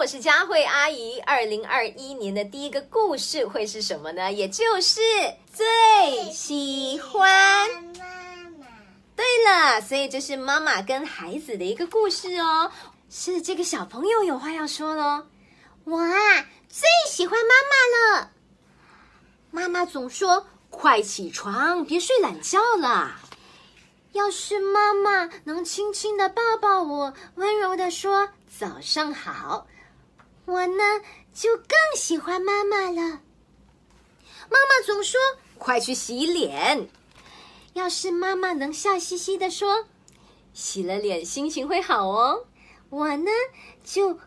我是佳慧阿姨。2021年的第一个故事会是什么呢？也就是最喜欢妈妈。对了，所以这是妈妈跟孩子的一个故事哦。是这个小朋友有话要说咯。我啊，最喜欢妈妈了。妈妈总说快起床，别睡懒觉了。要是妈妈能轻轻的抱抱我，温柔的说早上好，我呢就更喜欢妈妈了。妈妈总说快去洗脸，要是妈妈能笑嘻嘻的说洗了脸心情会好哦，我呢就更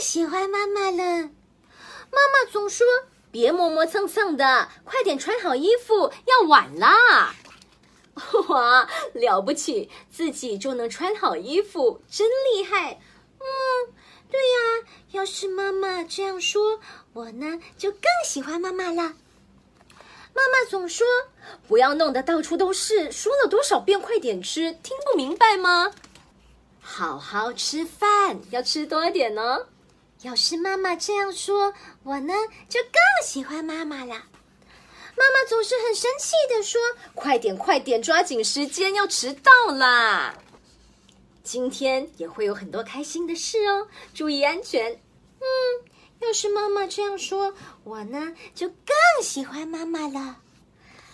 喜欢妈妈了。妈妈总说别磨磨蹭蹭的，快点穿好衣服，要晚啦。哇，了不起，自己就能穿好衣服，真厉害。对呀，要是妈妈这样说，我呢就更喜欢妈妈了。妈妈总说不要弄得到处都是，说了多少遍快点吃，听不明白吗？好好吃饭，要吃多点哦。要是妈妈这样说，我呢就更喜欢妈妈了。妈妈总是很生气的说：“快点，快点，抓紧时间，要迟到啦！”今天也会有很多开心的事哦，注意安全。要是妈妈这样说，我呢就更喜欢妈妈了。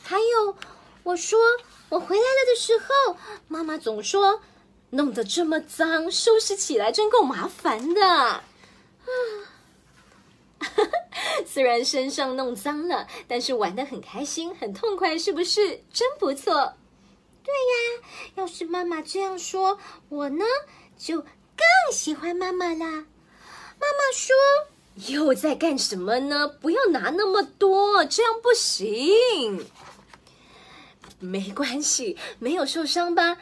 还有，我说我回来了的时候，妈妈总说：“弄得这么脏，收拾起来真够麻烦的。”虽然身上弄脏了，但是玩得很开心，很痛快，是不是？真不错。对呀，要是妈妈这样说，我呢就更喜欢妈妈啦。妈妈说：“又在干什么呢？不要拿那么多，这样不行。”没关系，没有受伤吧？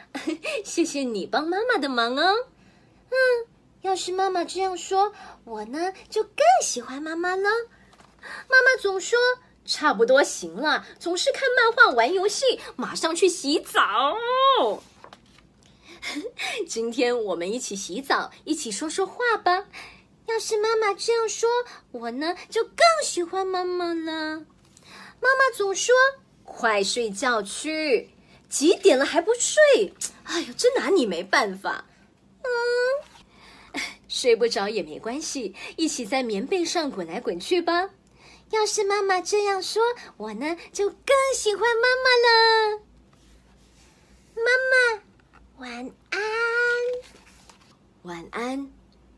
谢谢你帮妈妈的忙哦。要是妈妈这样说，我呢就更喜欢妈妈了。妈妈总说差不多行了，总是看漫画玩游戏，马上去洗澡。今天我们一起洗澡，一起说说话吧。要是妈妈这样说，我呢就更喜欢妈妈了。妈妈总说快睡觉去，几点了还不睡？哎呦，真拿你没办法。睡不着也没关系，一起在棉被上滚来滚去吧。要是妈妈这样说，我呢就更喜欢妈妈了。妈妈，晚安。晚安，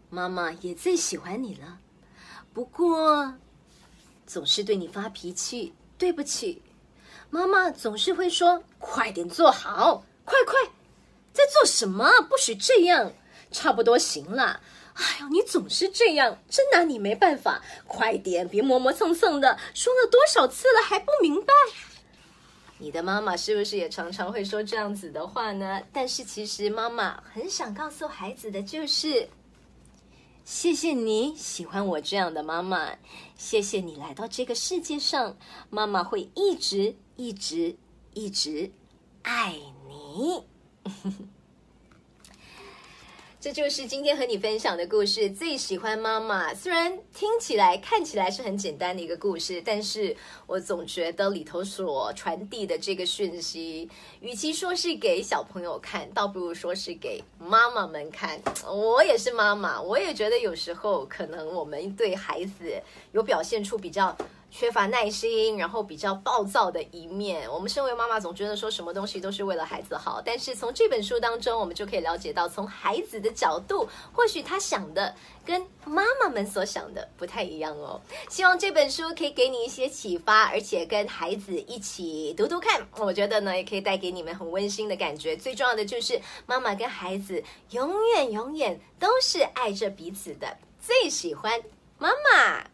妈妈也最喜欢你了。不过，总是对你发脾气，对不起。妈妈总是会说：“快点做好，快快，在做什么？不许这样。”差不多行了，哎呦，你总是这样，真拿你没办法！快点，别磨磨蹭蹭的，说了多少次了还不明白？你的妈妈是不是也常常会说这样子的话呢？但是其实妈妈很想告诉孩子的就是：谢谢你喜欢我这样的妈妈，谢谢你来到这个世界上，妈妈会一直一直一直爱你。这就是今天和你分享的故事，最喜欢妈妈。虽然听起来看起来是很简单的一个故事，但是我总觉得里头所传递的这个讯息，与其说是给小朋友看，倒不如说是给妈妈们看。我也是妈妈，我也觉得有时候可能我们对孩子有表现出比较缺乏耐心，然后比较暴躁的一面。我们身为妈妈总觉得说什么东西都是为了孩子好，但是从这本书当中我们就可以了解到，从孩子的角度，或许他想的跟妈妈们所想的不太一样哦。希望这本书可以给你一些启发，而且跟孩子一起读读看，我觉得呢也可以带给你们很温馨的感觉。最重要的就是妈妈跟孩子永远永远都是爱着彼此的，最喜欢妈妈。